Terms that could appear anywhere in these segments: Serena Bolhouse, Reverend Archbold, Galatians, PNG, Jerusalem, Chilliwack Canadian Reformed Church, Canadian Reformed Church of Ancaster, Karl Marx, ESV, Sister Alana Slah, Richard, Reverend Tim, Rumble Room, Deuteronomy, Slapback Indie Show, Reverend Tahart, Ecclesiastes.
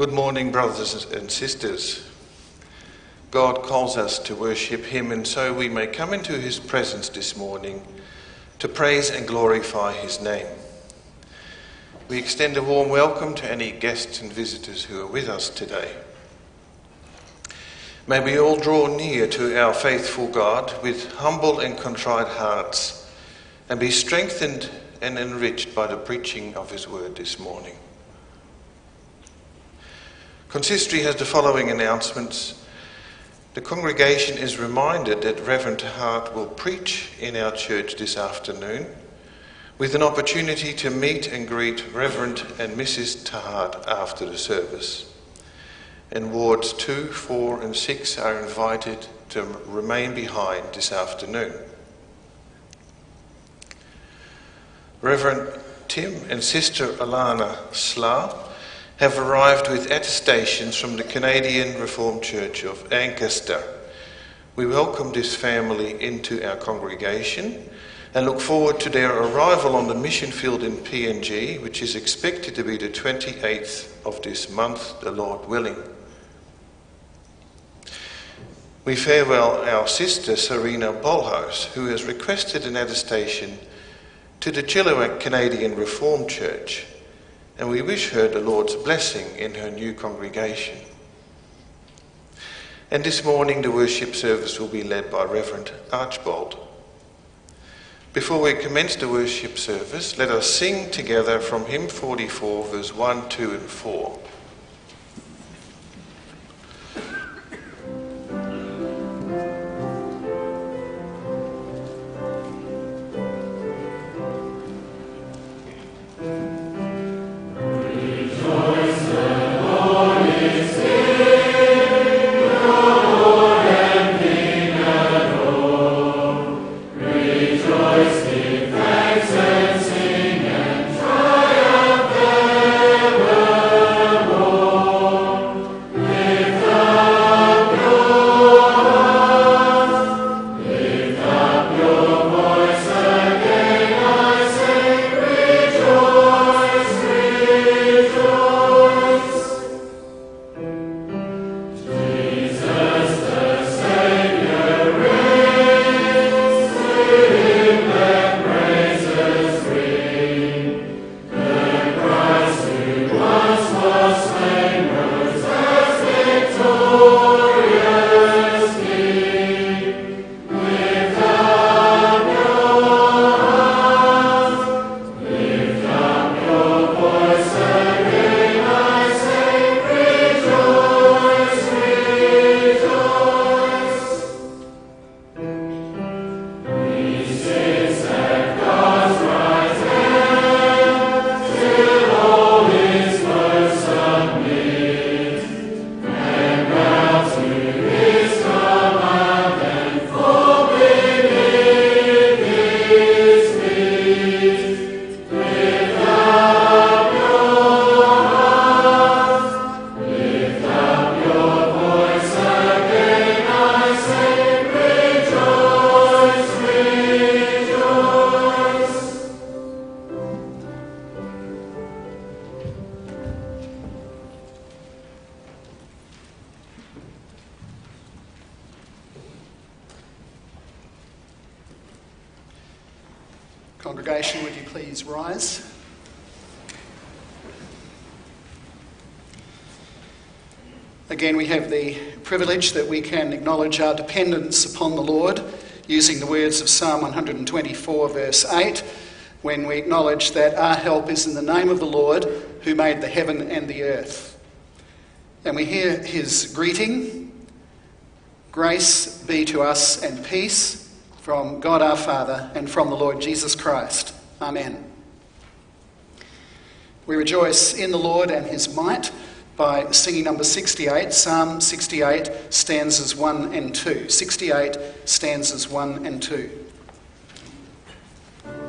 Good morning, brothers and sisters. God calls us to worship him, and so we may come into his presence this morning to praise and glorify his name. We extend a warm welcome to any guests and visitors who are with us today. May we all draw near to our faithful God with humble and contrite hearts and be strengthened and enriched by the preaching of his word this morning. Consistory has the following announcements. The congregation is reminded that Reverend Tahart will preach in our church this afternoon with an opportunity to meet and greet Reverend and Mrs. Tahart after the service. And wards 2, 4 and 6 are invited to remain behind this afternoon. Reverend Tim and Sister Alana Slah have arrived with attestations from the Canadian Reformed Church of Ancaster. We welcome this family into our congregation and look forward to their arrival on the mission field in PNG, which is expected to be the 28th of this month, the Lord willing. We farewell our sister Serena Bolhouse, who has requested an attestation to the Chilliwack Canadian Reformed Church, and we wish her the Lord's blessing in her new congregation. And this morning the worship service will be led by Reverend Archbold. Before we commence the worship service, let us sing together from hymn 44, verse 1, 2 and 4. Congregation, would you please rise? Again, we have the privilege that we can acknowledge our dependence upon the Lord using the words of Psalm 124, verse 8, when we acknowledge that our help is in the name of the Lord who made the heaven and the earth. And we hear his greeting, grace be to us and peace, from God our Father and from the Lord Jesus Christ. Amen. We rejoice in the Lord and his might by singing number 68, Psalm 68, stanzas 1 and 2. 68, stanzas 1 and 2. Amen.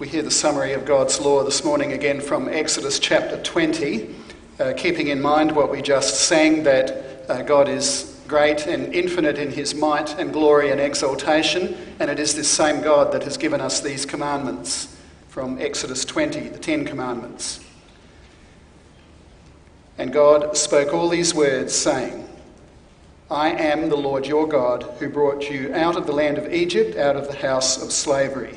We hear the summary of God's law this morning again from Exodus chapter 20, keeping in mind what we just sang, that God is great and infinite in his might and glory and exaltation, and it is this same God that has given us these commandments from Exodus 20, the Ten Commandments. And God spoke all these words, saying, I am the Lord your God, who brought you out of the land of Egypt, out of the house of slavery.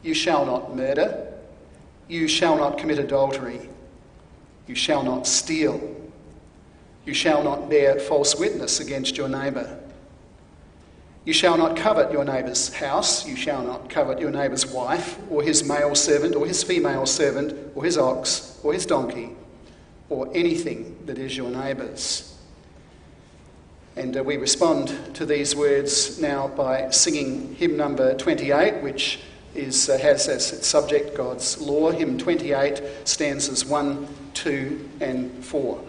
You shall not murder. You shall not commit adultery. You shall not steal. You shall not bear false witness against your neighbour. You shall not covet your neighbour's house, you shall not covet your neighbour's wife, or his male servant, or his female servant, or his ox, or his donkey, or anything that is your neighbour's. And we respond to these words now by singing hymn number 28, which is, has as its subject God's law. Hymn 28, stanzas 1, 2 and 4.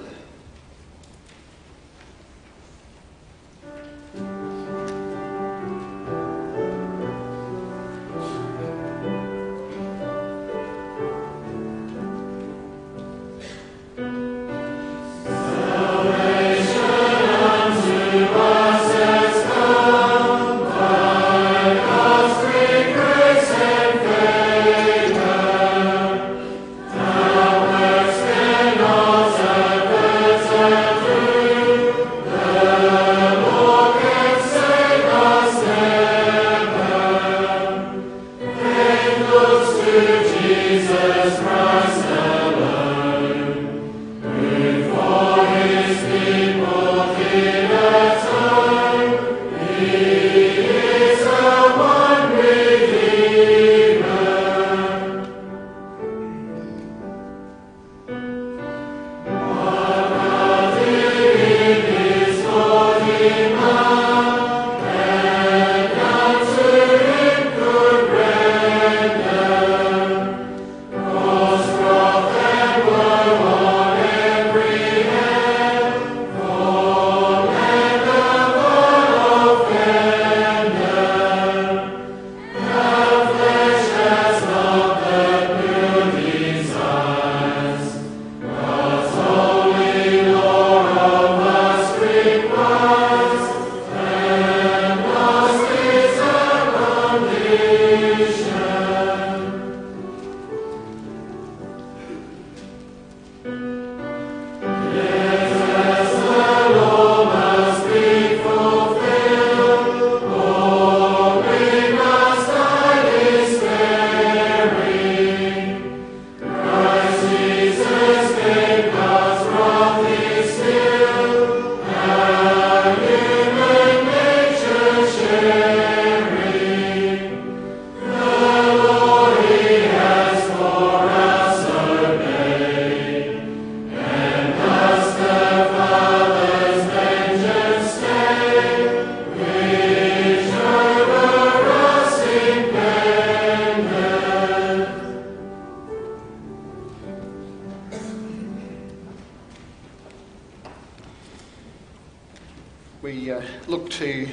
we look to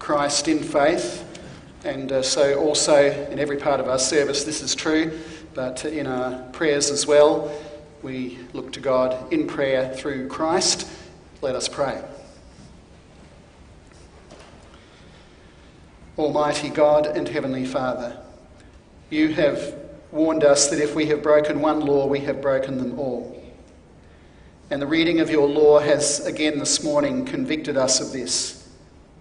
Christ in faith, and so also in every part of our service this is true, but in our prayers as well, we look to God in prayer through Christ. Let us pray. Almighty God and Heavenly Father, you have warned us that if we have broken one law, we have broken them all. And the reading of your law has again this morning convicted us of this,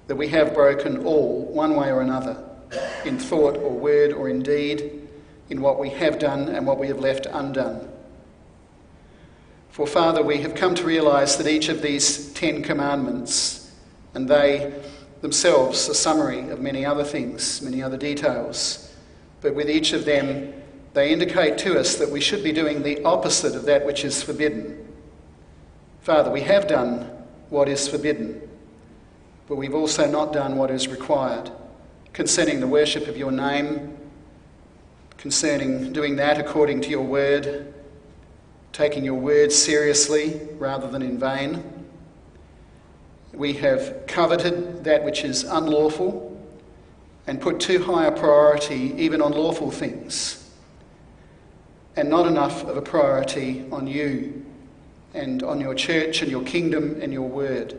that we have broken all, one way or another, in thought or word or in deed, in what we have done and what we have left undone. For, Father, we have come to realise that each of these 10 commandments, and they themselves a summary of many other things, many other details, but with each of them they indicate to us that we should be doing the opposite of that which is forbidden. Father, we have done what is forbidden, but we've also not done what is required concerning the worship of your name, concerning doing that according to your word, taking your word seriously rather than in vain. We have coveted that which is unlawful and put too high a priority even on lawful things, and not enough of a priority on you and on your church and your kingdom and your word.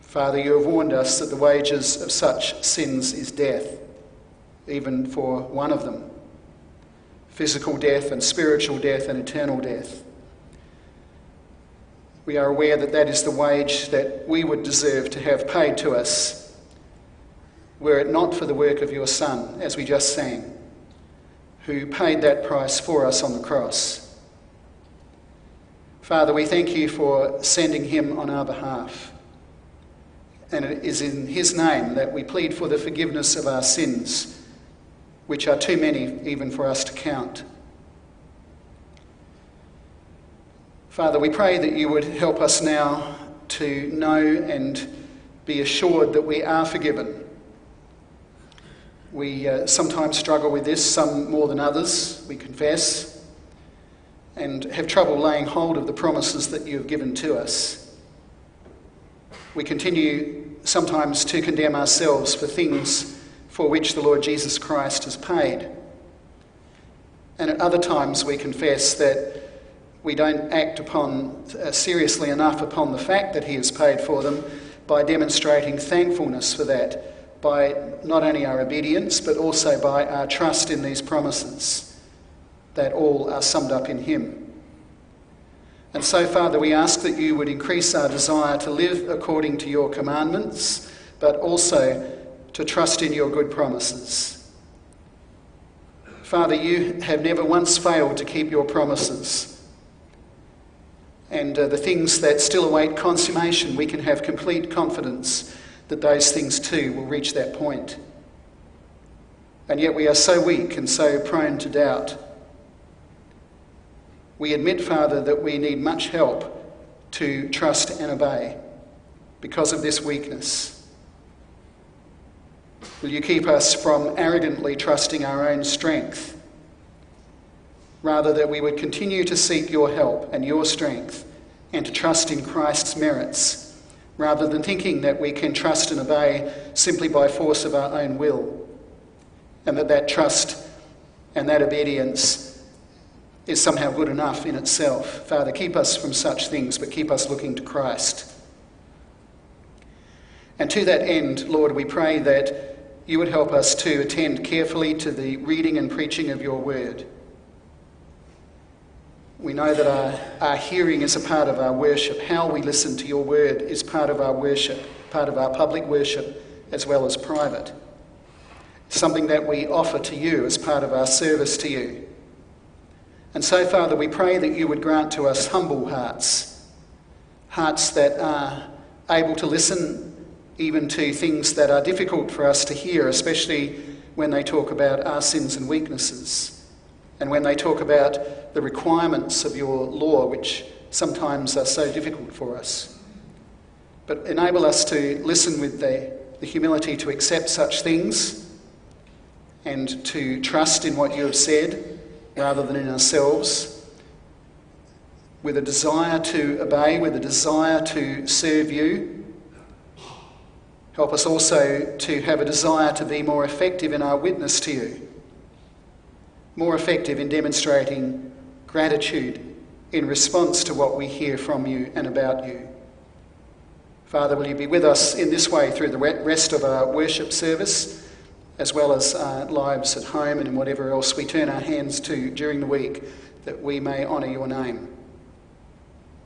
Father, you have warned us that the wages of such sins is death, even for one of them, physical death and spiritual death and eternal death. We are aware that that is the wage that we would deserve to have paid to us, were it not for the work of your Son, as we just sang, who paid that price for us on the cross. Father, we thank you for sending him on our behalf. And it is in his name that we plead for the forgiveness of our sins, which are too many even for us to count. Father, we pray that you would help us now to know and be assured that we are forgiven. We sometimes struggle with this, some more than others, we confess, and have trouble laying hold of the promises that you have given to us. We continue sometimes to condemn ourselves for things for which the Lord Jesus Christ has paid. And at other times we confess that we don't act upon seriously enough upon the fact that he has paid for them by demonstrating thankfulness for that, by not only our obedience but also by our trust in these promises that all are summed up in him. And so, Father, we ask that you would increase our desire to live according to your commandments, but also to trust in your good promises. Father, you have never once failed to keep your promises. And the things that still await consummation, we can have complete confidence that those things too will reach that point. And yet we are so weak and so prone to doubt. We admit, Father, that we need much help to trust and obey because of this weakness. Will you keep us from arrogantly trusting our own strength? Rather, that we would continue to seek your help and your strength and to trust in Christ's merits, rather than thinking that we can trust and obey simply by force of our own will, and that that trust and that obedience is somehow good enough in itself. Father, keep us from such things, but keep us looking to Christ. And to that end, Lord, we pray that you would help us to attend carefully to the reading and preaching of your word. We know that our hearing is a part of our worship. How we listen to your word is part of our worship, part of our public worship as well as private. Something that we offer to you as part of our service to you. And so, Father, we pray that you would grant to us humble hearts, hearts that are able to listen even to things that are difficult for us to hear, especially when they talk about our sins and weaknesses. And when they talk about the requirements of your law, which sometimes are so difficult for us. But enable us to listen with the humility to accept such things and to trust in what you have said rather than in ourselves, with a desire to obey, with a desire to serve you, Help us also to have a desire to be more effective in our witness to you, more effective in demonstrating gratitude in response to what we hear from you and about you. Father, will you be with us in this way through the rest of our worship service, as well as our lives at home and in whatever else we turn our hands to during the week, that we may honour your name.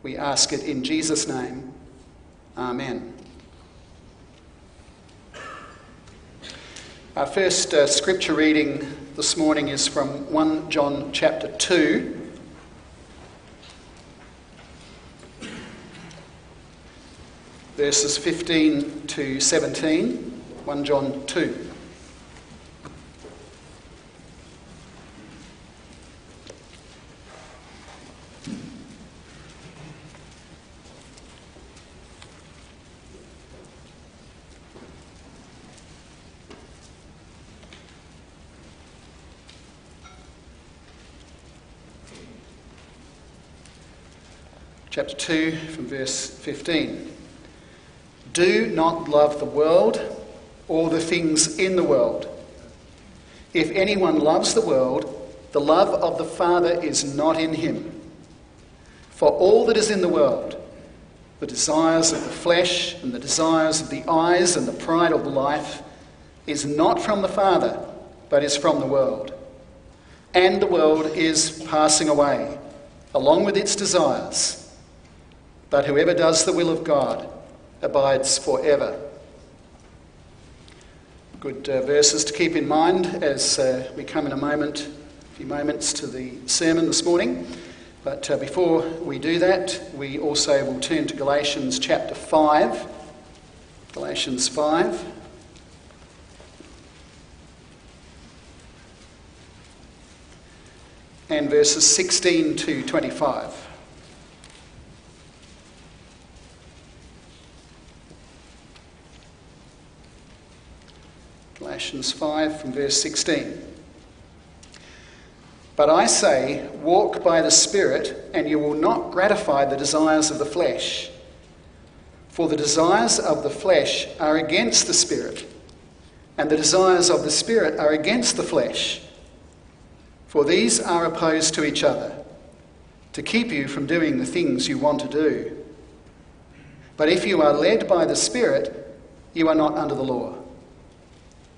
We ask it in Jesus' name. Amen. Our first scripture reading this morning is from 1 John chapter 2. Verses 15 to 17, 1 John 2. Chapter 2 from verse 15. Do not love the world or the things in the world. If anyone loves the world, the love of the Father is not in him. For all that is in the world, the desires of the flesh and the desires of the eyes and the pride of life, is not from the Father, but is from the world. And the world is passing away, along with its desires. But whoever does the will of God abides forever. Good verses to keep in mind as we come in a few moments to the sermon this morning. But before we do that, we also will turn to Galatians chapter 5. Galatians 5. And verses 16 to 25. Galatians 5 from verse 16. But I say, walk by the Spirit, and you will not gratify the desires of the flesh. For the desires of the flesh are against the Spirit, and the desires of the Spirit are against the flesh. For these are opposed to each other, to keep you from doing the things you want to do. But if you are led by the Spirit, you are not under the law.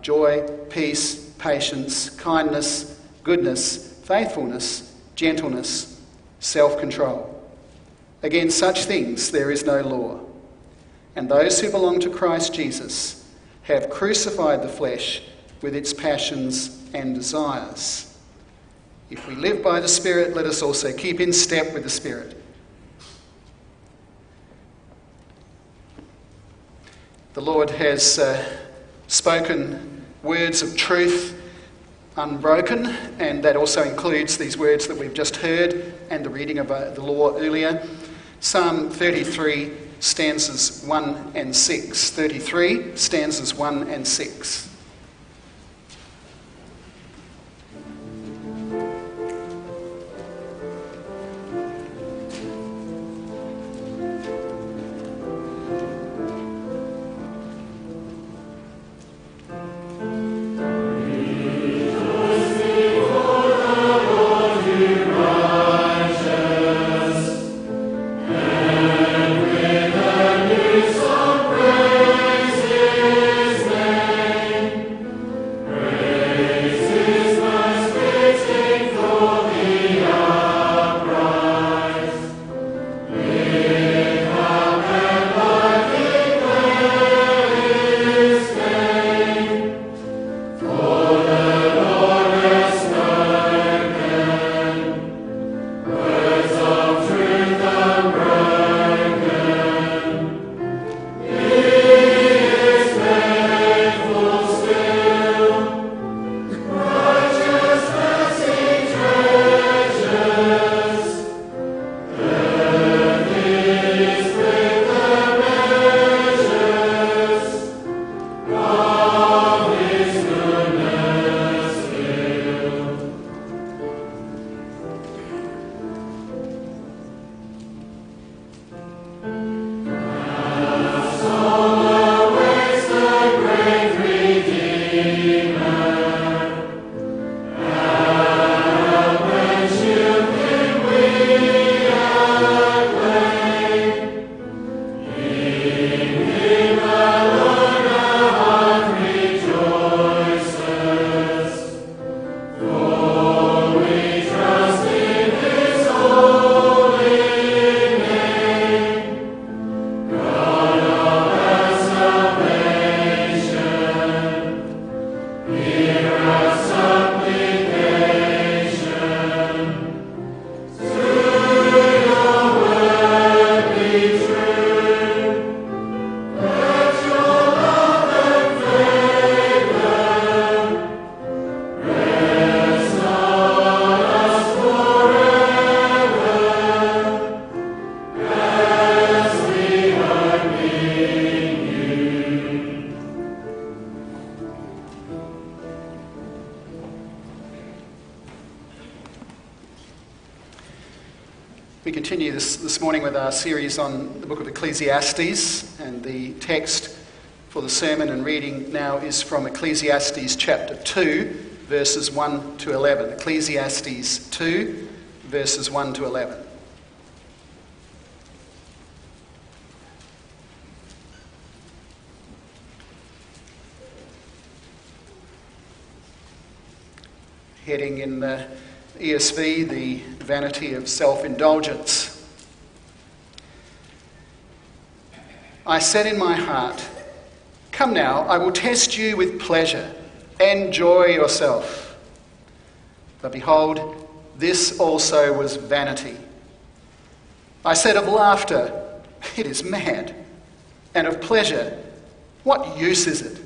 joy, peace, patience, kindness, goodness, faithfulness, gentleness, self-control. Against such things there is no law. And those who belong to Christ Jesus have crucified the flesh with its passions and desires. If we live by the Spirit, let us also keep in step with the Spirit. The Lord has spoken words of truth unbroken, and that also includes these words that we've just heard and the reading of the law earlier. Psalm 33 stanzas 1 and 6. 33 stanzas 1 and 6. this morning with our series on the book of Ecclesiastes, and the text for the sermon and reading now is from Ecclesiastes chapter 2, verses 1 to 11. Ecclesiastes 2, verses 1 to 11. Heading in the ESV, the vanity of self-indulgence. I said in my heart, come now, I will test you with pleasure. Enjoy yourself. But behold, this also was vanity. I said of laughter, it is mad. And of pleasure, what use is it?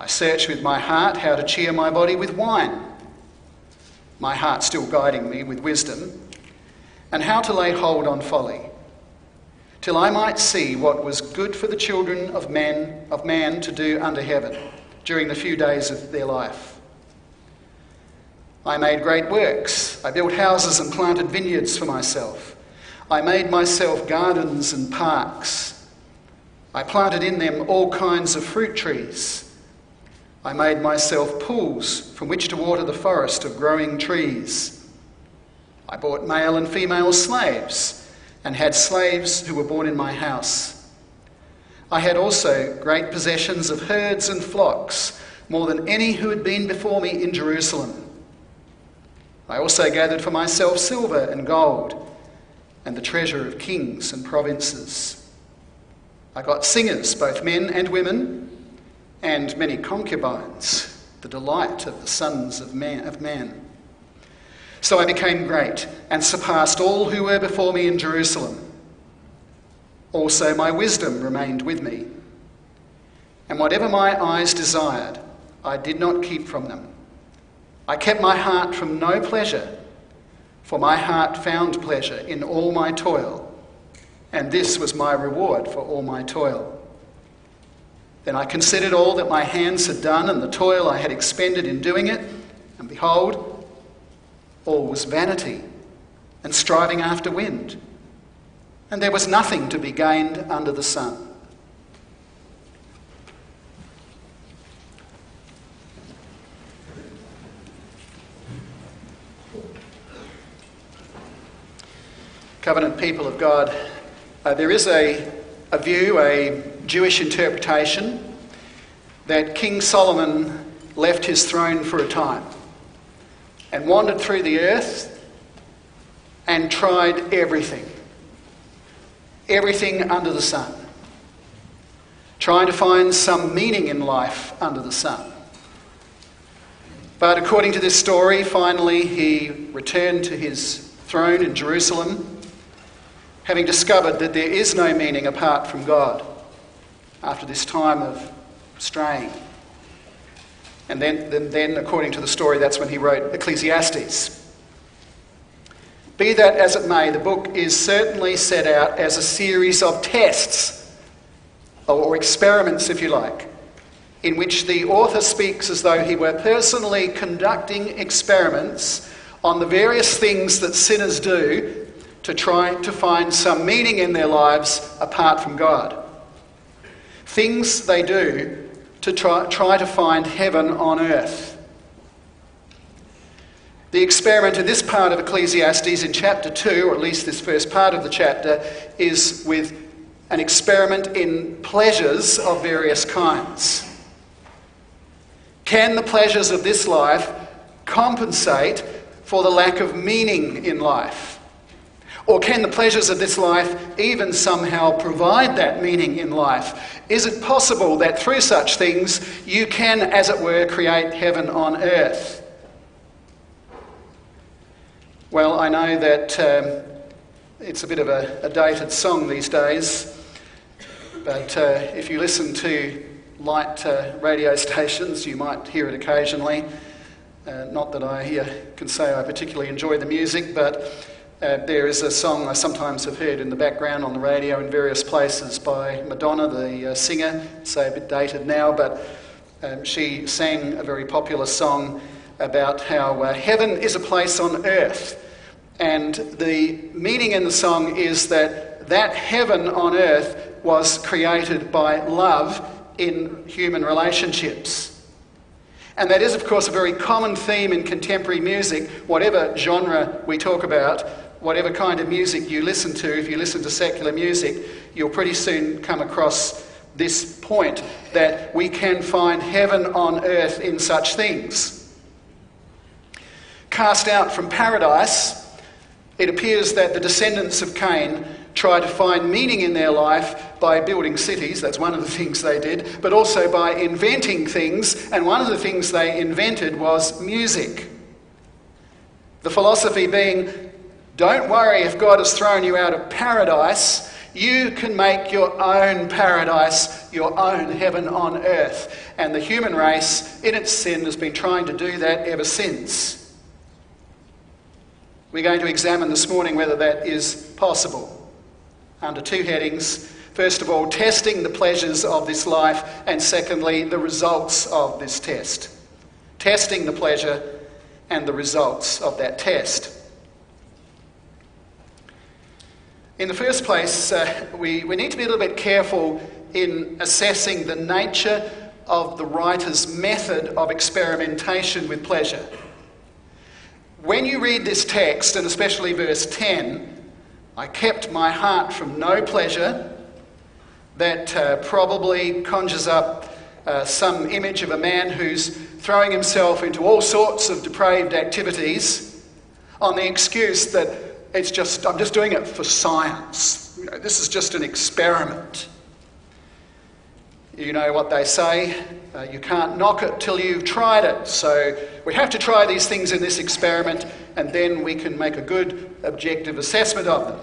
I search with my heart how to cheer my body with wine. My heart still guiding me with wisdom, and how to lay hold on folly, till I might see what was good for the children of man to do under heaven during the few days of their life. I made great works. I built houses and planted vineyards for myself. I made myself gardens and parks. I planted in them all kinds of fruit trees. I made myself pools from which to water the forest of growing trees. I bought male and female slaves, and had slaves who were born in my house. I had also great possessions of herds and flocks, more than any who had been before me in Jerusalem. I also gathered for myself silver and gold, and the treasure of kings and provinces. I got singers, both men and women, and many concubines, the delight of the sons of man. So I became great, and surpassed all who were before me in Jerusalem. Also my wisdom remained with me, and whatever my eyes desired, I did not keep from them. I kept my heart from no pleasure, for my heart found pleasure in all my toil, and this was my reward for all my toil. Then I considered all that my hands had done and the toil I had expended in doing it, and behold, all was vanity and striving after wind, and there was nothing to be gained under the sun. Covenant people of God, there is a view, a Jewish interpretation, that King Solomon left his throne for a time and wandered through the earth and tried everything under the sun, trying to find some meaning in life under the sun. But according to this story, finally he returned to his throne in Jerusalem, having discovered that there is no meaning apart from God after this time of straying. And then, according to the story, that's when he wrote Ecclesiastes. Be that as it may, the book is certainly set out as a series of tests, or experiments, if you like, in which the author speaks as though he were personally conducting experiments on the various things that sinners do to try to find some meaning in their lives apart from God. Things they do to try to find heaven on earth. The experiment in this part of Ecclesiastes in chapter 2, or at least this first part of the chapter, is with an experiment in pleasures of various kinds. Can the pleasures of this life compensate for the lack of meaning in life? Or can the pleasures of this life even somehow provide that meaning in life? Is it possible that through such things you can, as it were, create heaven on earth? Well, I know that it's a bit of a dated song these days, but if you listen to light radio stations, you might hear it occasionally. Not that I can say I particularly enjoy the music, but there is a song I sometimes have heard in the background on the radio in various places by Madonna, the singer. It's a bit dated now, but she sang a very popular song about how heaven is a place on earth And the meaning in the song is that heaven on earth was created by love in human relationships. And that is, of course, a very common theme in contemporary music, whatever genre we talk about, whatever kind of music you listen to. If you listen to secular music, you'll pretty soon come across this point, that we can find heaven on earth in such things. Cast out from paradise, it appears that the descendants of Cain try to find meaning in their life by building cities. That's one of the things they did, but also by inventing things, and one of the things they invented was music. The philosophy being, don't worry if God has thrown you out of paradise, you can make your own paradise, your own heaven on earth. And the human race, in its sin, has been trying to do that ever since. We're going to examine this morning whether that is possible, under two headings. First of all, testing the pleasures of this life, and secondly, the results of this test. Testing the pleasure and the results of that test. In the first place, we need to be a little bit careful in assessing the nature of the writer's method of experimentation with pleasure. When you read this text, and especially verse 10, I kept my heart from no pleasure, that probably conjures up some image of a man who's throwing himself into all sorts of depraved activities on the excuse that I'm just doing it for science. You know, this is just an experiment. You know what they say, you can't knock it till you've tried it. So we have to try these things in this experiment, and then we can make a good objective assessment of them.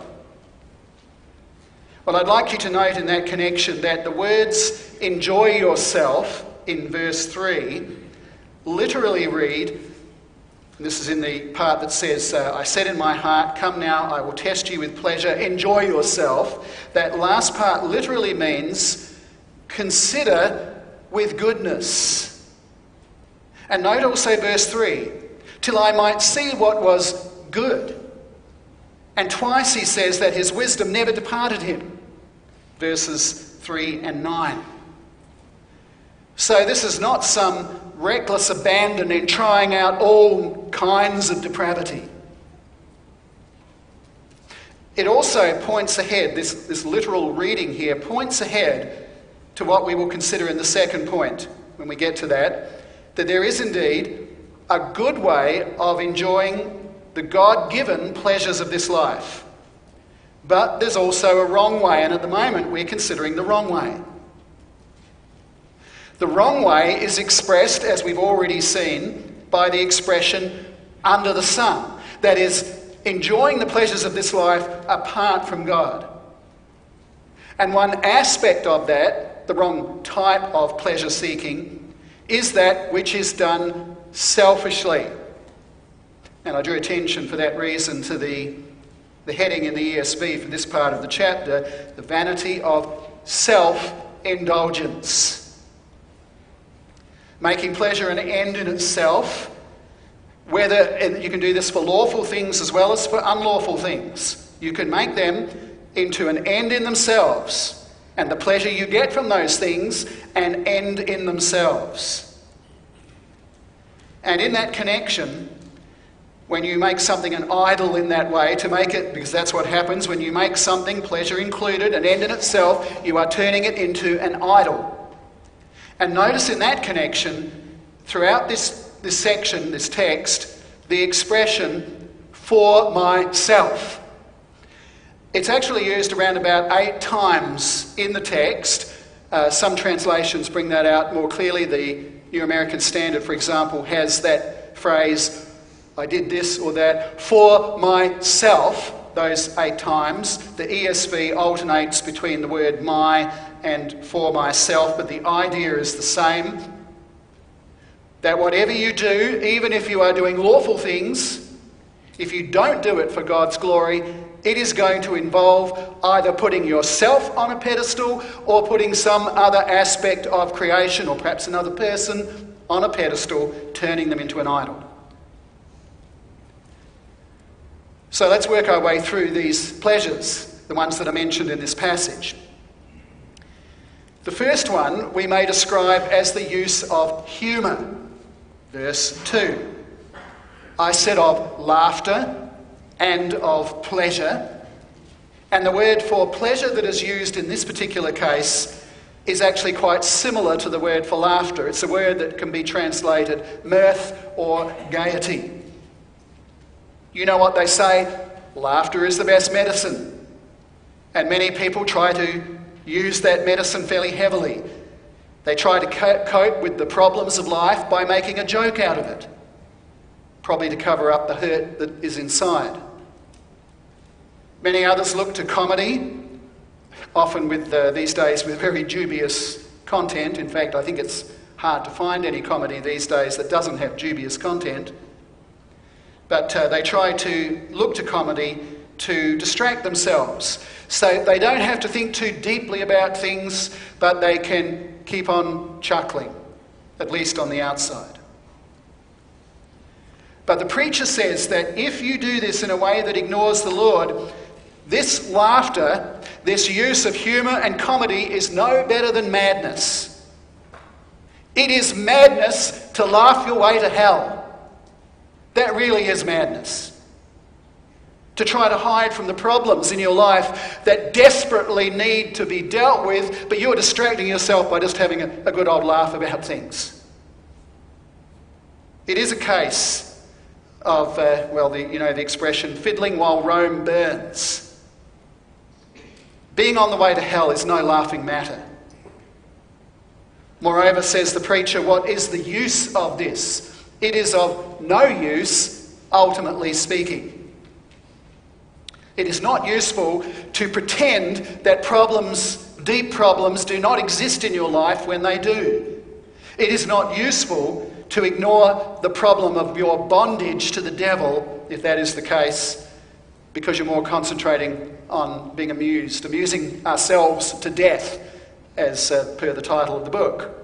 Well, I'd like you to note in that connection that the words enjoy yourself in verse 3 literally read, this is in the part that says, I said in my heart, come now, I will test you with pleasure, enjoy yourself. That last part literally means consider with goodness. And note also verse 3, till I might see what was good. And twice he says that his wisdom never departed him, verses 3 and 9. So this is not some reckless abandon in trying out all kinds of depravity. It also points ahead, this literal reading here points ahead to what we will consider in the second point when we get to that there is indeed a good way of enjoying the God-given pleasures of this life. But there's also a wrong way, and at the moment we're considering the wrong way. The wrong way is expressed, as we've already seen, by the expression under the sun. That is, enjoying the pleasures of this life apart from God. And one aspect of that, the wrong type of pleasure seeking, is that which is done selfishly. And I drew attention for that reason to the heading in the ESV for this part of the chapter, the vanity of self-indulgence. Making pleasure an end in itself, and you can do this for lawful things as well as for unlawful things. You can make them into an end in themselves, and the pleasure you get from those things an end in themselves. And in that connection, when you make something an idol in that way, to make it, because that's what happens, when you make something, pleasure included, an end in itself, you are turning it into an idol. And notice in that connection, throughout this section, this text, the expression, for myself. It's actually used around about 8 times in the text. Some translations bring that out more clearly. The New American Standard, for example, has that phrase, I did this or that, for myself, those 8 times. The ESV alternates between the word my and for myself, but the idea is the same, that whatever you do, even if you are doing lawful things, if you don't do it for God's glory, it is going to involve either putting yourself on a pedestal or putting some other aspect of creation, or perhaps another person, on a pedestal, turning them into an idol. So let's work our way through these pleasures, the ones that are mentioned in this passage. The first one we may describe as the use of humour. Verse 2. I said of laughter and of pleasure. And the word for pleasure that is used in this particular case is actually quite similar to the word for laughter. It's a word that can be translated mirth or gaiety. You know what they say? Laughter is the best medicine. And many people try to use that medicine fairly heavily. They try to cope with the problems of life by making a joke out of it, probably to cover up the hurt that is inside. Many others look to comedy, often with these days with very dubious content. In fact, I think it's hard to find any comedy these days that doesn't have dubious content. But they try to look to comedy to distract themselves. So they don't have to think too deeply about things, but they can keep on chuckling, at least on the outside. But the preacher says that if you do this in a way that ignores the Lord, this laughter, this use of humour and comedy is no better than madness. It is madness to laugh your way to hell. That really is madness. To try to hide from the problems in your life that desperately need to be dealt with, but you're distracting yourself by just having a good old laugh about things. It is a case of, the expression, fiddling while Rome burns. Being on the way to hell is no laughing matter. Moreover, says the preacher, what is the use of this? It is of no use, ultimately speaking. It is not useful to pretend that problems, deep problems, do not exist in your life when they do. It is not useful to ignore the problem of your bondage to the devil, if that is the case, because you're more concentrating on being amused, amusing ourselves to death, as per the title of the book.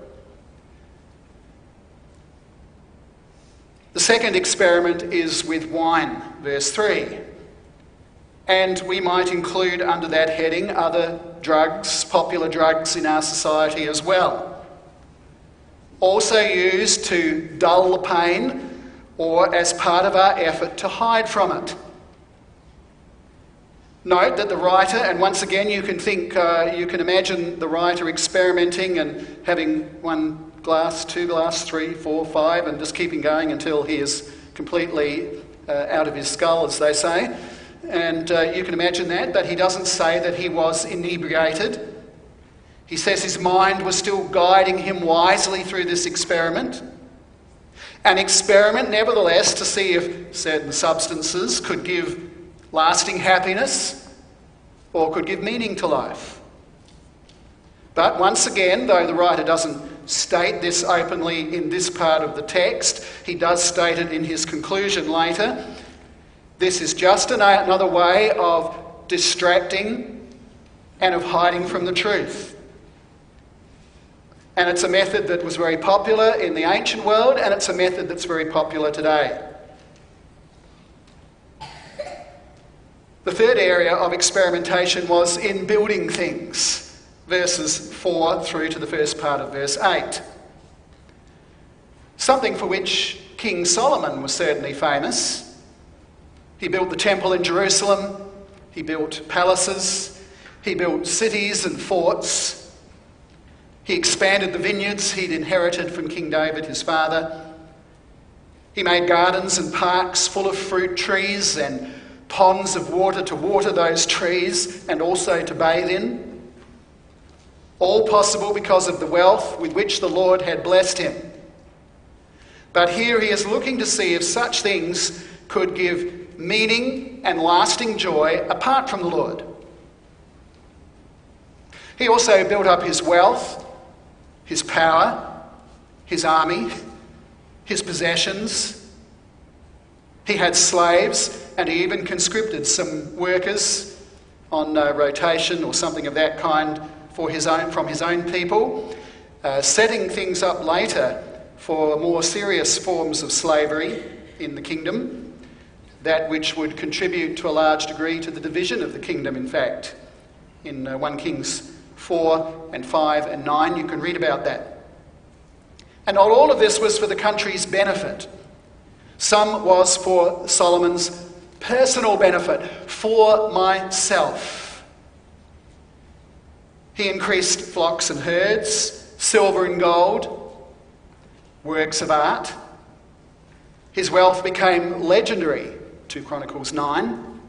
The second experiment is with wine, verse 3. And we might include under that heading other drugs, popular drugs in our society as well. Also used to dull the pain or as part of our effort to hide from it. Note that the writer, and once again you can think, you can imagine the writer experimenting and having one glass, two glass, three, four, five, and just keeping going until he is completely out of his skull, as they say. And you can imagine that, but he doesn't say that he was inebriated. He says his mind was still guiding him wisely through this experiment. An experiment, nevertheless, to see if certain substances could give lasting happiness or could give meaning to life. But once again, though the writer doesn't state this openly in this part of the text, he does state it in his conclusion later. This is just another way of distracting and of hiding from the truth. And it's a method that was very popular in the ancient world, and it's a method that's very popular today. The third area of experimentation was in building things. Verses 4 through to the first part of verse 8. Something for which King Solomon was certainly famous. He built the temple in Jerusalem. He built palaces. He built cities and forts. He expanded the vineyards he'd inherited from King David, his father. He made gardens and parks full of fruit trees and ponds of water to water those trees and also to bathe in. All possible because of the wealth with which the Lord had blessed him. But here he is looking to see if such things could give meaning and lasting joy apart from the Lord. He also built up his wealth, his power, his army, his possessions. He had slaves, and he even conscripted some workers on rotation or something of that kind from his own people, setting things up later for more serious forms of slavery in the kingdom, that which would contribute to a large degree to the division of the kingdom, in fact. In 1 Kings 4 and 5 and 9, you can read about that. And all of this was for the country's benefit. Some was for Solomon's personal benefit, for myself. He increased flocks and herds, silver and gold, works of art. His wealth became legendary, 2 Chronicles 9.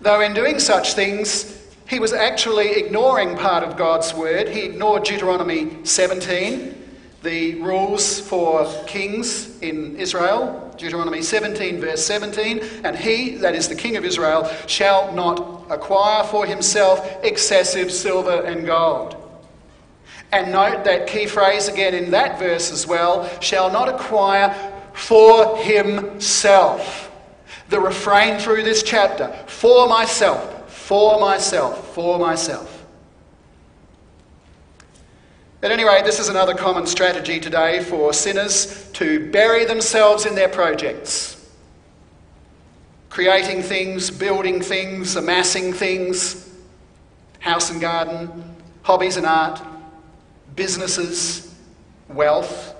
Though in doing such things, he was actually ignoring part of God's word. He ignored Deuteronomy 17, the rules for kings in Israel, Deuteronomy 17, verse 17, and he, that is the king of Israel, shall not acquire for himself excessive silver and gold. And note that key phrase again in that verse as well, shall not acquire for himself. The refrain through this chapter, for myself, for myself, for myself. At any rate, this is another common strategy today for sinners to bury themselves in their projects. Creating things, building things, amassing things, house and garden, hobbies and art, businesses, wealth.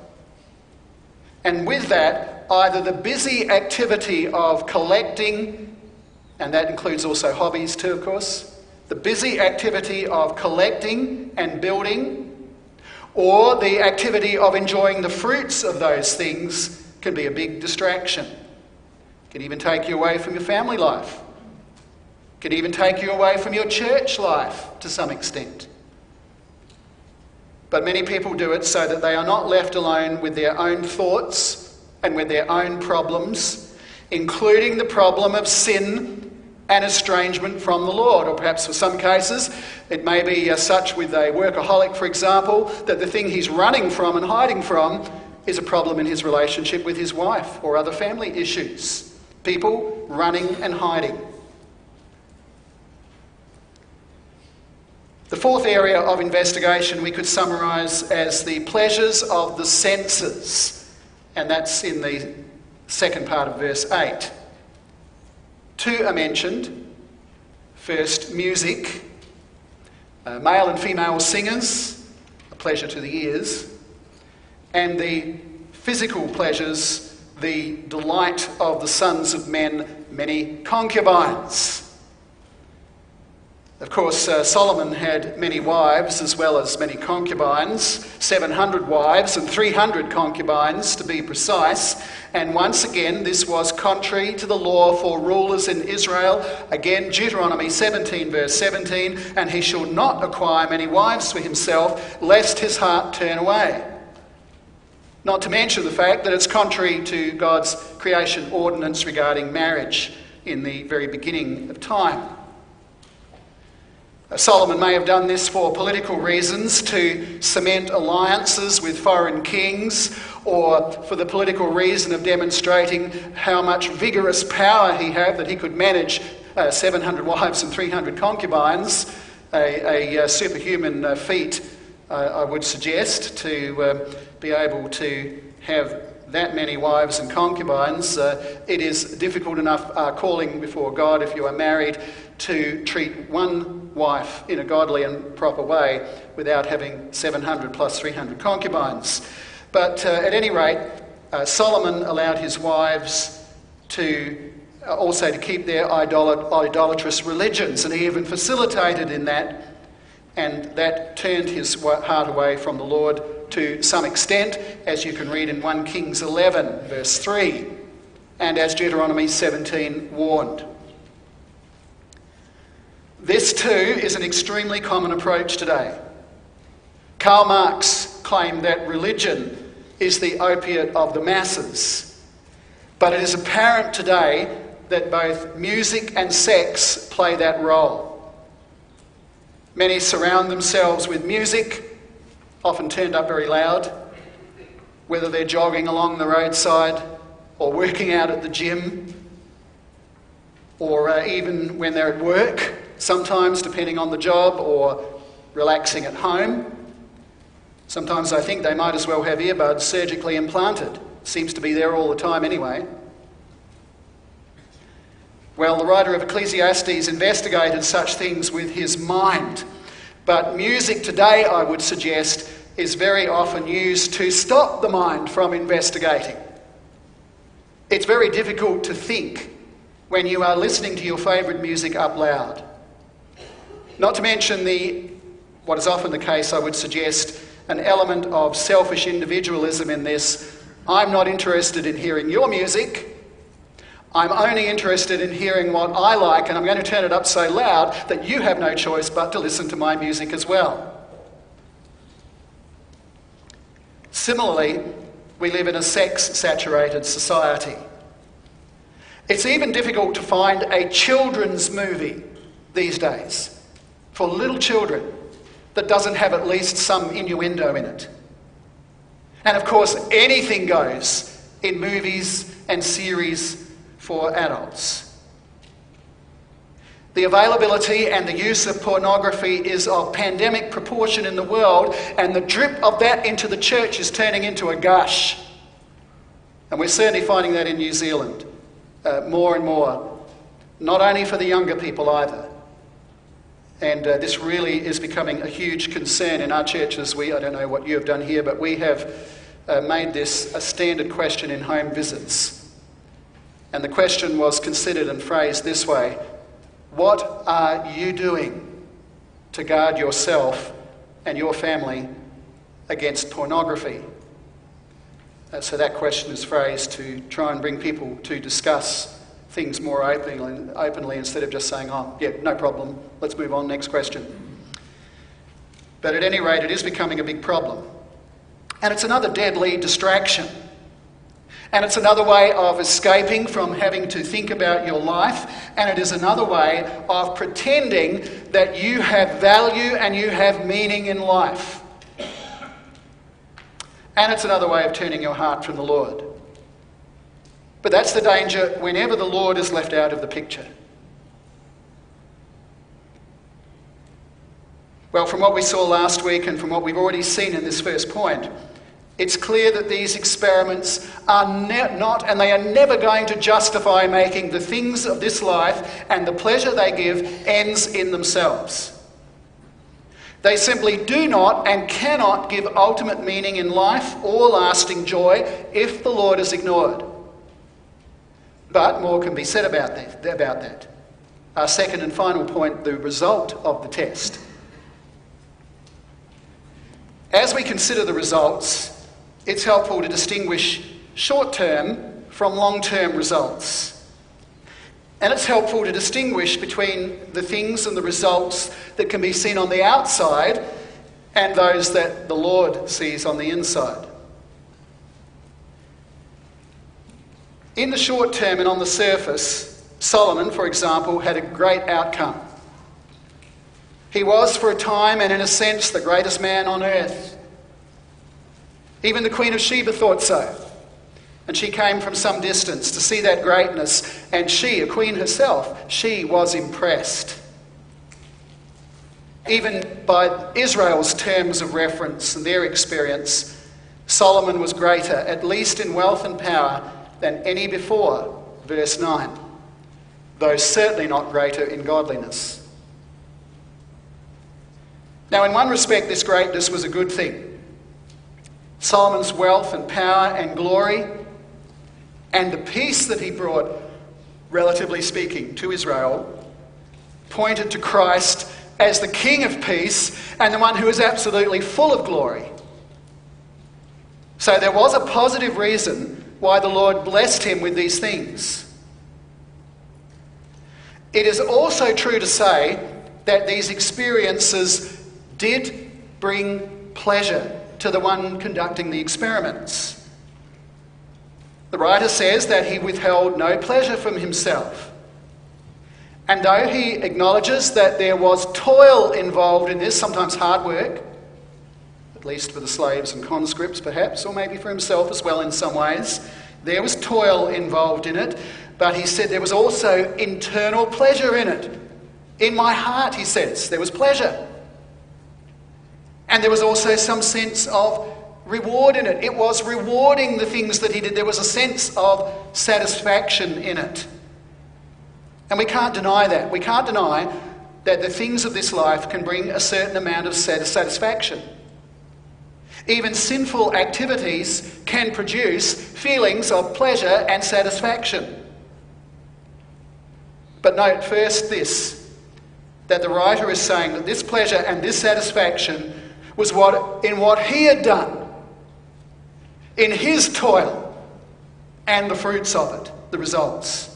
And with that, either the busy activity of collecting, and that includes also hobbies too, of course, the busy activity of collecting and building, or the activity of enjoying the fruits of those things can be a big distraction. It can even take you away from your family life. It can even take you away from your church life to some extent. But many people do it so that they are not left alone with their own thoughts and with their own problems, including the problem of sin and estrangement from the Lord. Or perhaps for some cases, it may be such with a workaholic, for example, that the thing he's running from and hiding from is a problem in his relationship with his wife or other family issues. People running and hiding. The fourth area of investigation we could summarise as the pleasures of the senses, and that's in the second part of verse 8. Two are mentioned. First, music. Male and female singers, a pleasure to the ears. And the physical pleasures, the delight of the sons of men, many concubines. Of course, Solomon had many wives as well as many concubines, 700 wives and 300 concubines to be precise. And once again, this was contrary to the law for rulers in Israel. Again, Deuteronomy 17, verse 17, and he shall not acquire many wives for himself, lest his heart turn away. Not to mention the fact that it's contrary to God's creation ordinance regarding marriage in the very beginning of time. Solomon may have done this for political reasons, to cement alliances with foreign kings, or for the political reason of demonstrating how much vigorous power he had, that he could manage 700 wives and 300 concubines, a superhuman feat, I would suggest, to be able to have that many wives and concubines. It is difficult enough calling before God if you are married to treat one wife in a godly and proper way without having 700 plus 300 concubines. But at any rate, Solomon allowed his wives to also to keep their idolatrous religions, and he even facilitated in that, and that turned his heart away from the Lord to some extent, as you can read in 1 Kings 11, verse 3, and as Deuteronomy 17 warned. This too is an extremely common approach today. Karl Marx claimed that religion is the opiate of the masses, but it is apparent today that both music and sex play that role. Many surround themselves with music, often turned up very loud, whether they're jogging along the roadside or working out at the gym, or even when they're at work, sometimes depending on the job, or relaxing at home. Sometimes I think they might as well have earbuds surgically implanted. Seems to be there all the time anyway. Well, the writer of Ecclesiastes investigated such things with his mind. But music today, I would suggest, is very often used to stop the mind from investigating. It's very difficult to think when you are listening to your favourite music up loud. Not to mention what is often the case, I would suggest, an element of selfish individualism in this. I'm not interested in hearing your music. I'm only interested in hearing what I like, and I'm going to turn it up so loud that you have no choice but to listen to my music as well. Similarly, we live in a sex-saturated society. It's even difficult to find a children's movie these days for little children that doesn't have at least some innuendo in it. And of course, anything goes in movies and series for adults. The availability and the use of pornography is of pandemic proportion in the world, and the drip of that into the church is turning into a gush. And we're certainly finding that in New Zealand more and more, not only for the younger people either. And this really is becoming a huge concern in our churches. I don't know what you have done here, but we have made this a standard question in home visits. And the question was considered and phrased this way: what are you doing to guard yourself and your family against pornography? So that question is phrased to try and bring people to discuss things more openly instead of just saying, oh, yeah, no problem, let's move on, next question. But at any rate, it is becoming a big problem. And it's another deadly distraction. And it's another way of escaping from having to think about your life, and it is another way of pretending that you have value and you have meaning in life. And it's another way of turning your heart from the Lord. But that's the danger whenever the Lord is left out of the picture. Well, from what we saw last week and from what we've already seen in this first point, it's clear that these experiments are not, and they are never going to justify making the things of this life and the pleasure they give ends in themselves. They simply do not and cannot give ultimate meaning in life or lasting joy if the Lord is ignored. But more can be said about that. Our second and final point, the result of the test. As we consider the results, it's helpful to distinguish short-term from long-term results. And it's helpful to distinguish between the things and the results that can be seen on the outside and those that the Lord sees on the inside. In the short term and on the surface, Solomon, for example, had a great outcome. He was for a time and in a sense the greatest man on earth. Even the Queen of Sheba thought so. And she came from some distance to see that greatness. And she, a queen herself, she was impressed. Even by Israel's terms of reference and their experience, Solomon was greater, at least in wealth and power, than any before, verse 9. Though certainly not greater in godliness. Now, in one respect, this greatness was a good thing. Solomon's wealth and power and glory and the peace that he brought, relatively speaking, to Israel pointed to Christ as the King of peace and the one who is absolutely full of glory. So there was a positive reason why the Lord blessed him with these things. It is also true to say that these experiences did bring pleasure to the one conducting the experiments. The writer says that he withheld no pleasure from himself. And though he acknowledges that there was toil involved in this, sometimes hard work, at least for the slaves and conscripts perhaps, or maybe for himself as well in some ways, there was toil involved in it, but he said there was also internal pleasure in it. In my heart, he says, there was pleasure. And there was also some sense of reward in it. It was rewarding the things that he did. There was a sense of satisfaction in it. And we can't deny that. We can't deny that the things of this life can bring a certain amount of satisfaction. Even sinful activities can produce feelings of pleasure and satisfaction. But note first this, that the writer is saying that this pleasure and this satisfaction was in what he had done, in his toil, and the fruits of it, the results.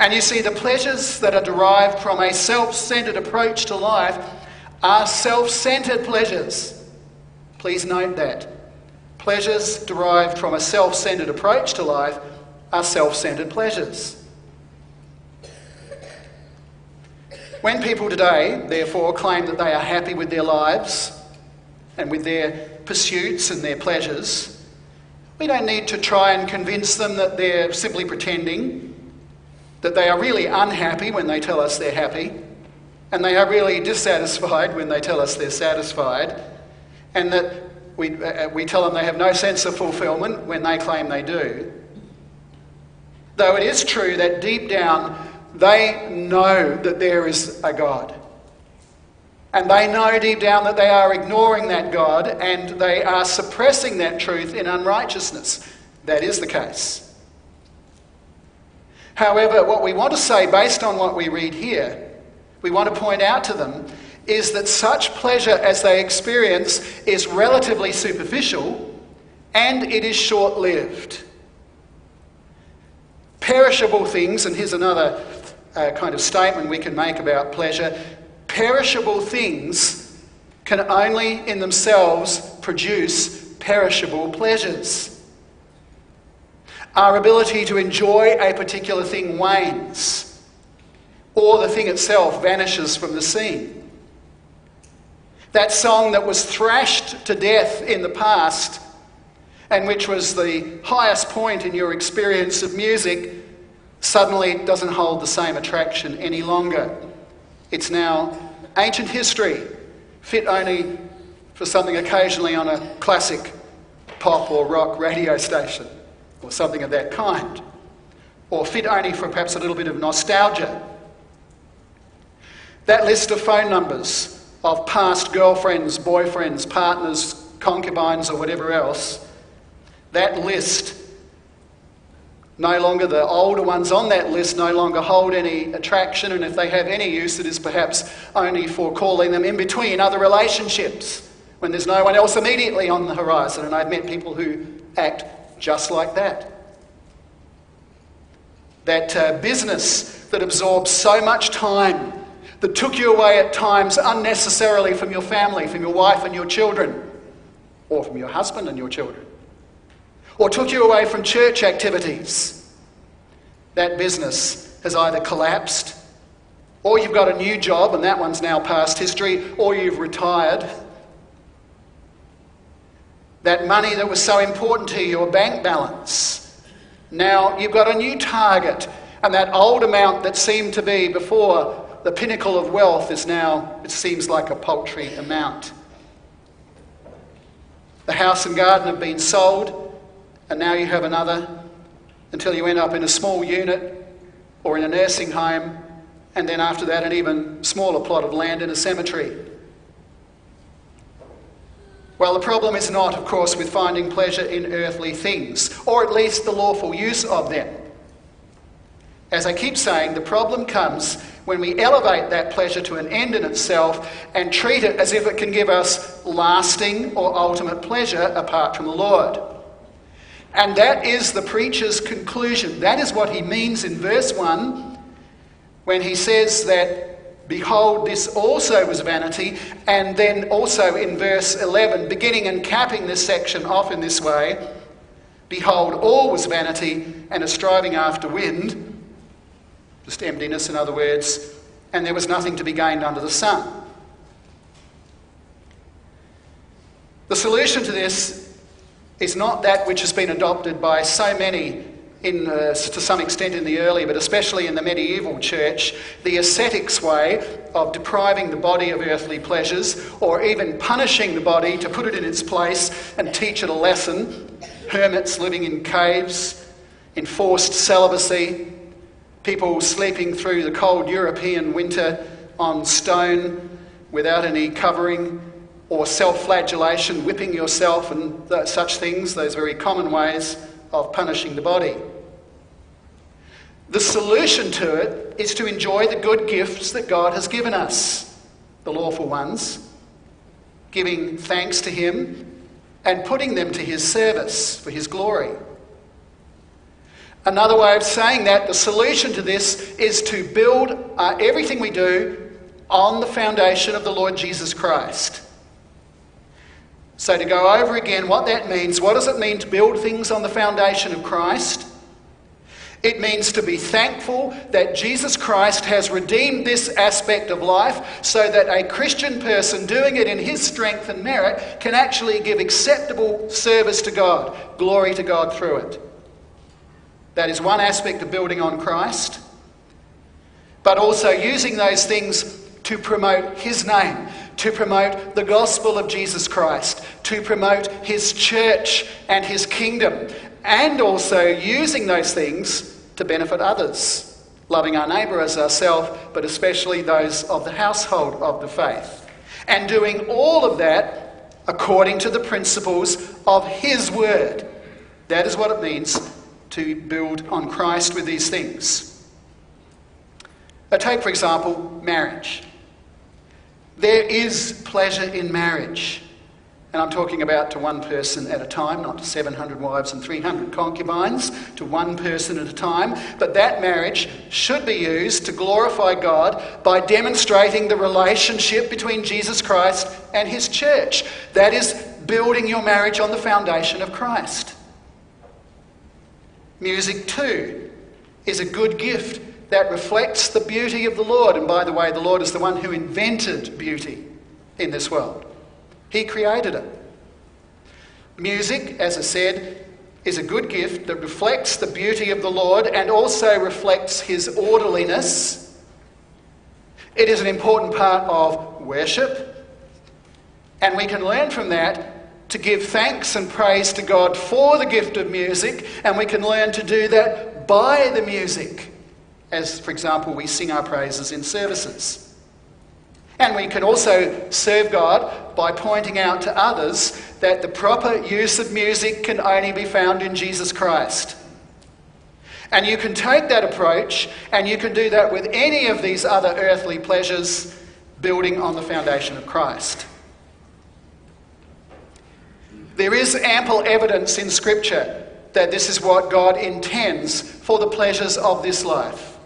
And you see, the pleasures that are derived from a self-centered approach to life are self-centered pleasures. Please note that. Pleasures derived from a self-centered approach to life are self-centered pleasures. When people today, therefore, claim that they are happy with their lives and with their pursuits and their pleasures, we don't need to try and convince them that they're simply pretending, that they are really unhappy when they tell us they're happy, and they are really dissatisfied when they tell us they're satisfied, and that we tell them they have no sense of fulfillment when they claim they do. Though it is true that deep down they know that there is a God. And they know deep down that they are ignoring that God and they are suppressing that truth in unrighteousness. That is the case. However, what we want to say based on what we read here, we want to point out to them, is that such pleasure as they experience is relatively superficial and it is short-lived. Perishable things, and here's another kind of statement we can make about pleasure, perishable things can only in themselves produce perishable pleasures. Our ability to enjoy a particular thing wanes, or the thing itself vanishes from the scene. That song that was thrashed to death in the past, and which was the highest point in your experience of music, suddenly doesn't hold the same attraction any longer. It's now ancient history, fit only for something occasionally on a classic pop or rock radio station, or something of that kind, or fit only for perhaps a little bit of nostalgia. That list of phone numbers of past girlfriends, boyfriends, partners, concubines, or whatever else, that list, no longer the older ones on that list no longer hold any attraction, and if they have any use, it is perhaps only for calling them in between other relationships when there's no one else immediately on the horizon, and I've met people who act just like that. That business that absorbs so much time, that took you away at times unnecessarily from your family, from your wife and your children, or from your husband and your children, or took you away from church activities. That business has either collapsed, or you've got a new job and that one's now past history, or you've retired. That money that was so important to your bank balance, now you've got a new target, and that old amount that seemed to be before the pinnacle of wealth is now, it seems like a paltry amount. The house and garden have been sold, and now you have another, until you end up in a small unit or in a nursing home, and then after that an even smaller plot of land in a cemetery. Well, the problem is not, of course, with finding pleasure in earthly things, or at least the lawful use of them. As I keep saying, the problem comes when we elevate that pleasure to an end in itself and treat it as if it can give us lasting or ultimate pleasure apart from the Lord. And that is the preacher's conclusion. That is what he means in verse 1 when he says that, "Behold, this also was vanity," and then also in verse 11, beginning and capping this section off in this way, "Behold, all was vanity and a striving after wind," just emptiness in other words, "and there was nothing to be gained under the sun." The solution to this is not that which has been adopted by so many to some extent in the early, but especially in the medieval church, the ascetic's way of depriving the body of earthly pleasures, or even punishing the body to put it in its place and teach it a lesson. Hermits living in caves, enforced celibacy, people sleeping through the cold European winter on stone without any covering, or self-flagellation, whipping yourself and such things, those very common ways of punishing the body. The solution to it is to enjoy the good gifts that God has given us, the lawful ones, giving thanks to him and putting them to his service for his glory. Another way of saying that, the solution to this is to build everything we do on the foundation of the Lord Jesus Christ. So to go over again what that means, what does it mean to build things on the foundation of Christ? It means to be thankful that Jesus Christ has redeemed this aspect of life so that a Christian person doing it in his strength and merit can actually give acceptable service to God, glory to God through it. That is one aspect of building on Christ, but also using those things to promote his name, to promote the gospel of Jesus Christ, to promote his church and his kingdom, and also using those things to benefit others, loving our neighbour as ourselves, but especially those of the household of the faith. And doing all of that according to the principles of his word. That is what it means to build on Christ with these things. Now take, for example, marriage. There is pleasure in marriage. And I'm talking about to one person at a time, not to 700 wives and 300 concubines, to one person at a time. But that marriage should be used to glorify God by demonstrating the relationship between Jesus Christ and his church. That is building your marriage on the foundation of Christ. Music, too, is a good gift that reflects the beauty of the Lord. And by the way, the Lord is the one who invented beauty in this world. He created it. Music, as I said, is a good gift that reflects the beauty of the Lord and also reflects his orderliness. It is an important part of worship. And we can learn from that to give thanks and praise to God for the gift of music. And we can learn to do that by the music, as, for example, we sing our praises in services. And we can also serve God by pointing out to others that the proper use of music can only be found in Jesus Christ. And you can take that approach, and you can do that with any of these other earthly pleasures, building on the foundation of Christ. There is ample evidence in Scripture that this is what God intends for the pleasures of this life.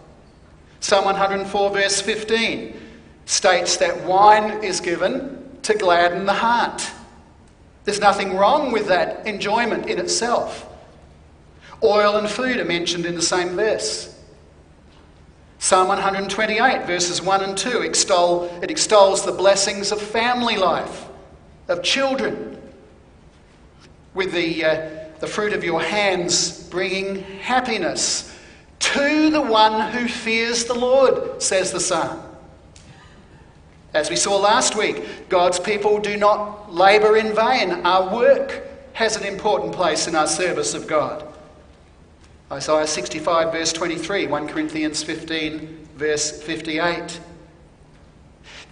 Psalm 104 verse 15 states that wine is given to gladden the heart. There's nothing wrong with that enjoyment in itself. Oil and food are mentioned in the same verse. Psalm 128 verses 1 and 2 extols the blessings of family life, of children, with the fruit of your hands bringing happiness to the one who fears the Lord, says the psalm. As we saw last week, God's people do not labour in vain. Our work has an important place in our service of God. Isaiah 65 verse 23, 1 Corinthians 15 verse 58.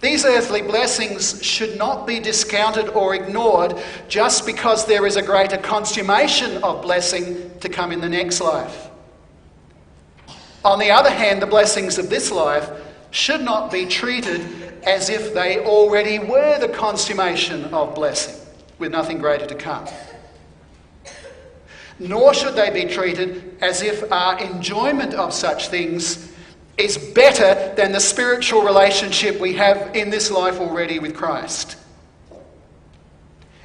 These earthly blessings should not be discounted or ignored just because there is a greater consummation of blessing to come in the next life. On the other hand, the blessings of this life should not be treated as if they already were the consummation of blessing, with nothing greater to come. Nor should they be treated as if our enjoyment of such things is better than the spiritual relationship we have in this life already with Christ.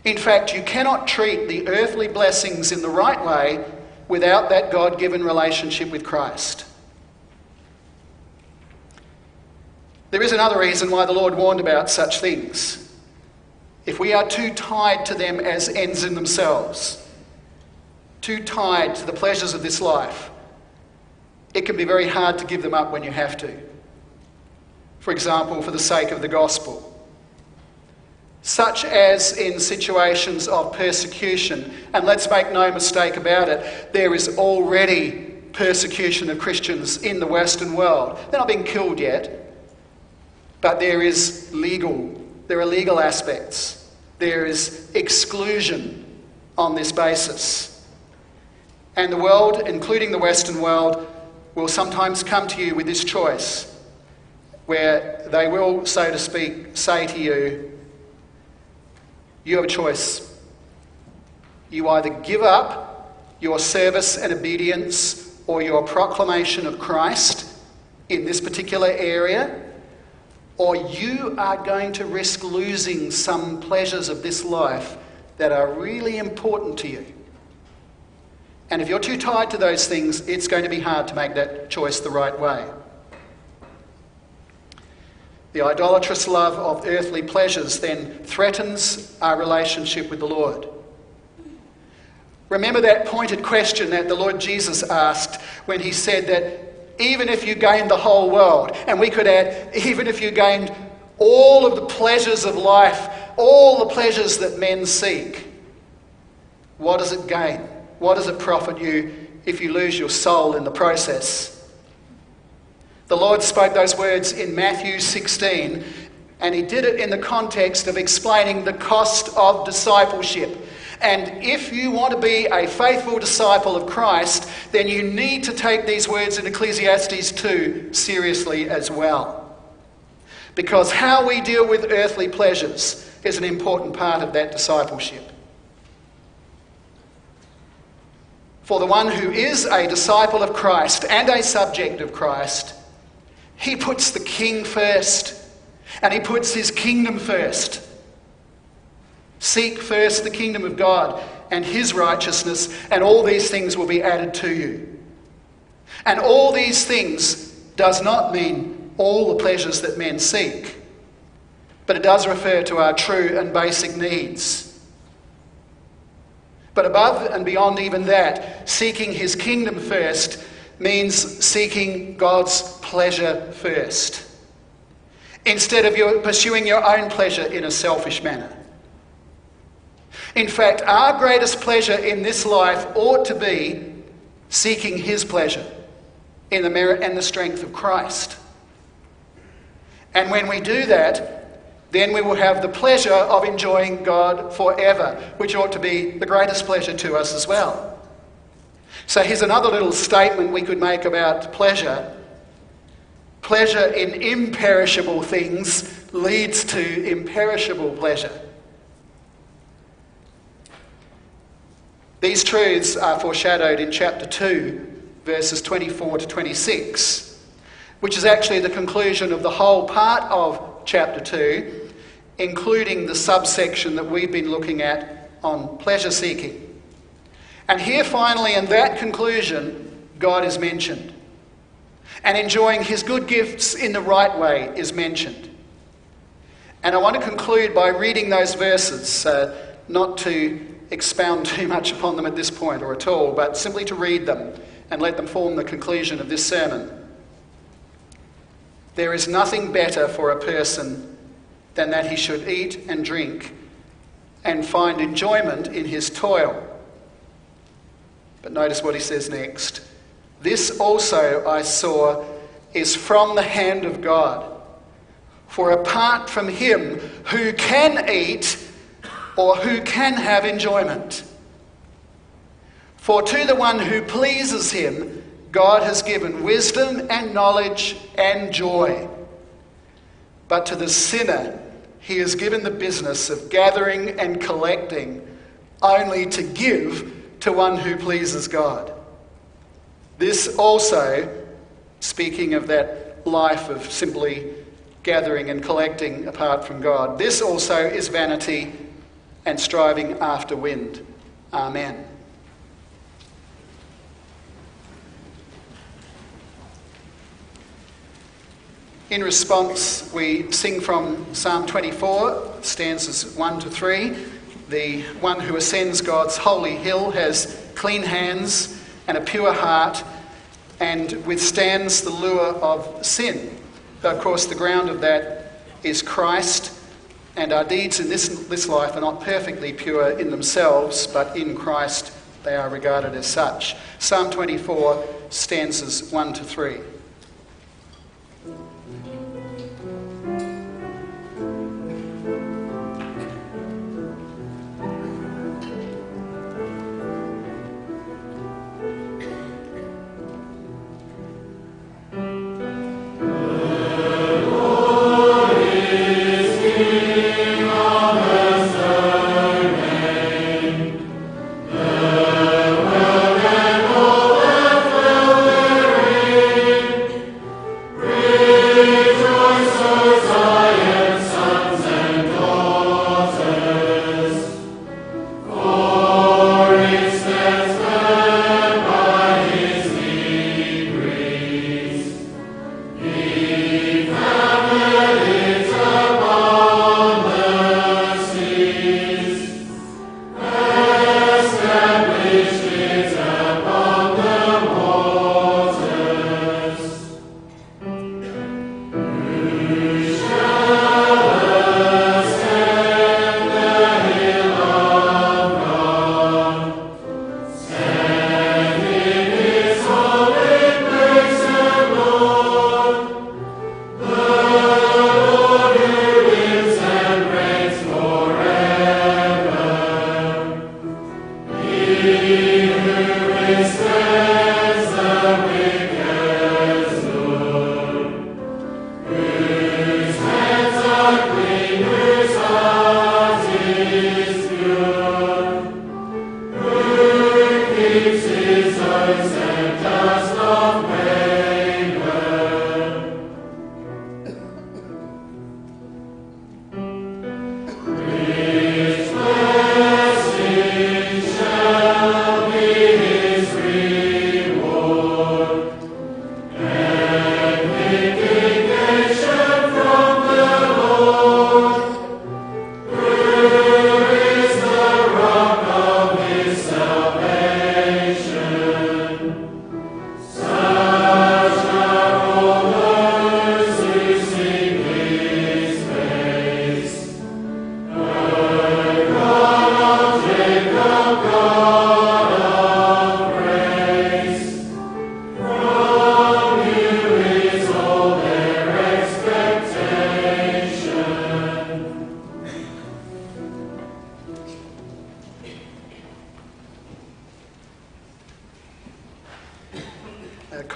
In fact, you cannot treat the earthly blessings in the right way without that God-given relationship with Christ. There is another reason why the Lord warned about such things. If we are too tied to them as ends in themselves, too tied to the pleasures of this life, it can be very hard to give them up when you have to. For example, for the sake of the gospel. Such as in situations of persecution. And let's make no mistake about it, there is already persecution of Christians in the Western world. They're not being killed yet, but there are legal aspects. There is exclusion on this basis. And the world, including the Western world, will sometimes come to you with this choice, where they will, so to speak, say to you, you have a choice. You either give up your service and obedience or your proclamation of Christ in this particular area, or you are going to risk losing some pleasures of this life that are really important to you. And if you're too tied to those things, it's going to be hard to make that choice the right way. The idolatrous love of earthly pleasures then threatens our relationship with the Lord. Remember that pointed question that the Lord Jesus asked when he said that even if you gained the whole world, and we could add, even if you gained all of the pleasures of life, all the pleasures that men seek, what does it gain? What does it profit you if you lose your soul in the process? The Lord spoke those words in Matthew 16, and he did it in the context of explaining the cost of discipleship. And if you want to be a faithful disciple of Christ, then you need to take these words in Ecclesiastes 2 seriously as well. Because how we deal with earthly pleasures is an important part of that discipleship. For the one who is a disciple of Christ and a subject of Christ, he puts the king first, and he puts his kingdom first. Seek first the kingdom of God and his righteousness, and all these things will be added to you. And all these things does not mean all the pleasures that men seek, but it does refer to our true and basic needs. But above and beyond even that, seeking his kingdom first means seeking God's pleasure first, instead of pursuing your own pleasure in a selfish manner. In fact, our greatest pleasure in this life ought to be seeking his pleasure in the merit and the strength of Christ. And when we do that, then we will have the pleasure of enjoying God forever, which ought to be the greatest pleasure to us as well. So here's another little statement we could make about pleasure. Pleasure in imperishable things leads to imperishable pleasure. These truths are foreshadowed in chapter 2, verses 24 to 26, which is actually the conclusion of the whole part of chapter 2, including the subsection that we've been looking at on pleasure seeking. And here finally in that conclusion, God is mentioned. And enjoying his good gifts in the right way is mentioned. And I want to conclude by reading those verses, not to expound too much upon them at this point or at all, but simply to read them and let them form the conclusion of this sermon. There is nothing better for a person than that he should eat and drink and find enjoyment in his toil. But notice what he says next. This also I saw is from the hand of God. For apart from him, who can eat or who can have enjoyment? For to the one who pleases him, God has given wisdom and knowledge and joy. But to the sinner, he has given the business of gathering and collecting, only to give to one who pleases God. This also, speaking of that life of simply gathering and collecting apart from God, this also is vanity and striving after wind. Amen. In response, we sing from Psalm 24, stanzas 1 to 3. The one who ascends God's holy hill has clean hands and a pure heart and withstands the lure of sin. But of course, the ground of that is Christ, and our deeds in this life are not perfectly pure in themselves, but in Christ they are regarded as such. Psalm 24, stanzas 1 to 3.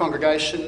Congregation.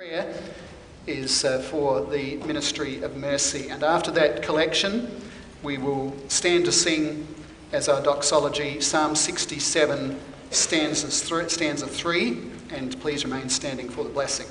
Prayer is for the Ministry of Mercy, and after that collection we will stand to sing as our doxology Psalm 67 stanza 3, and please remain standing for the blessing.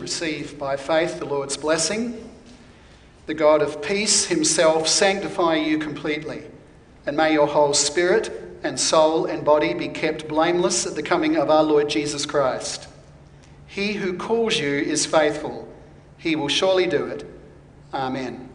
Receive by faith the Lord's blessing. The God of peace himself sanctify you completely, and may your whole spirit and soul and body be kept blameless at the coming of our Lord Jesus Christ. He who calls you is faithful. He will surely do it. Amen.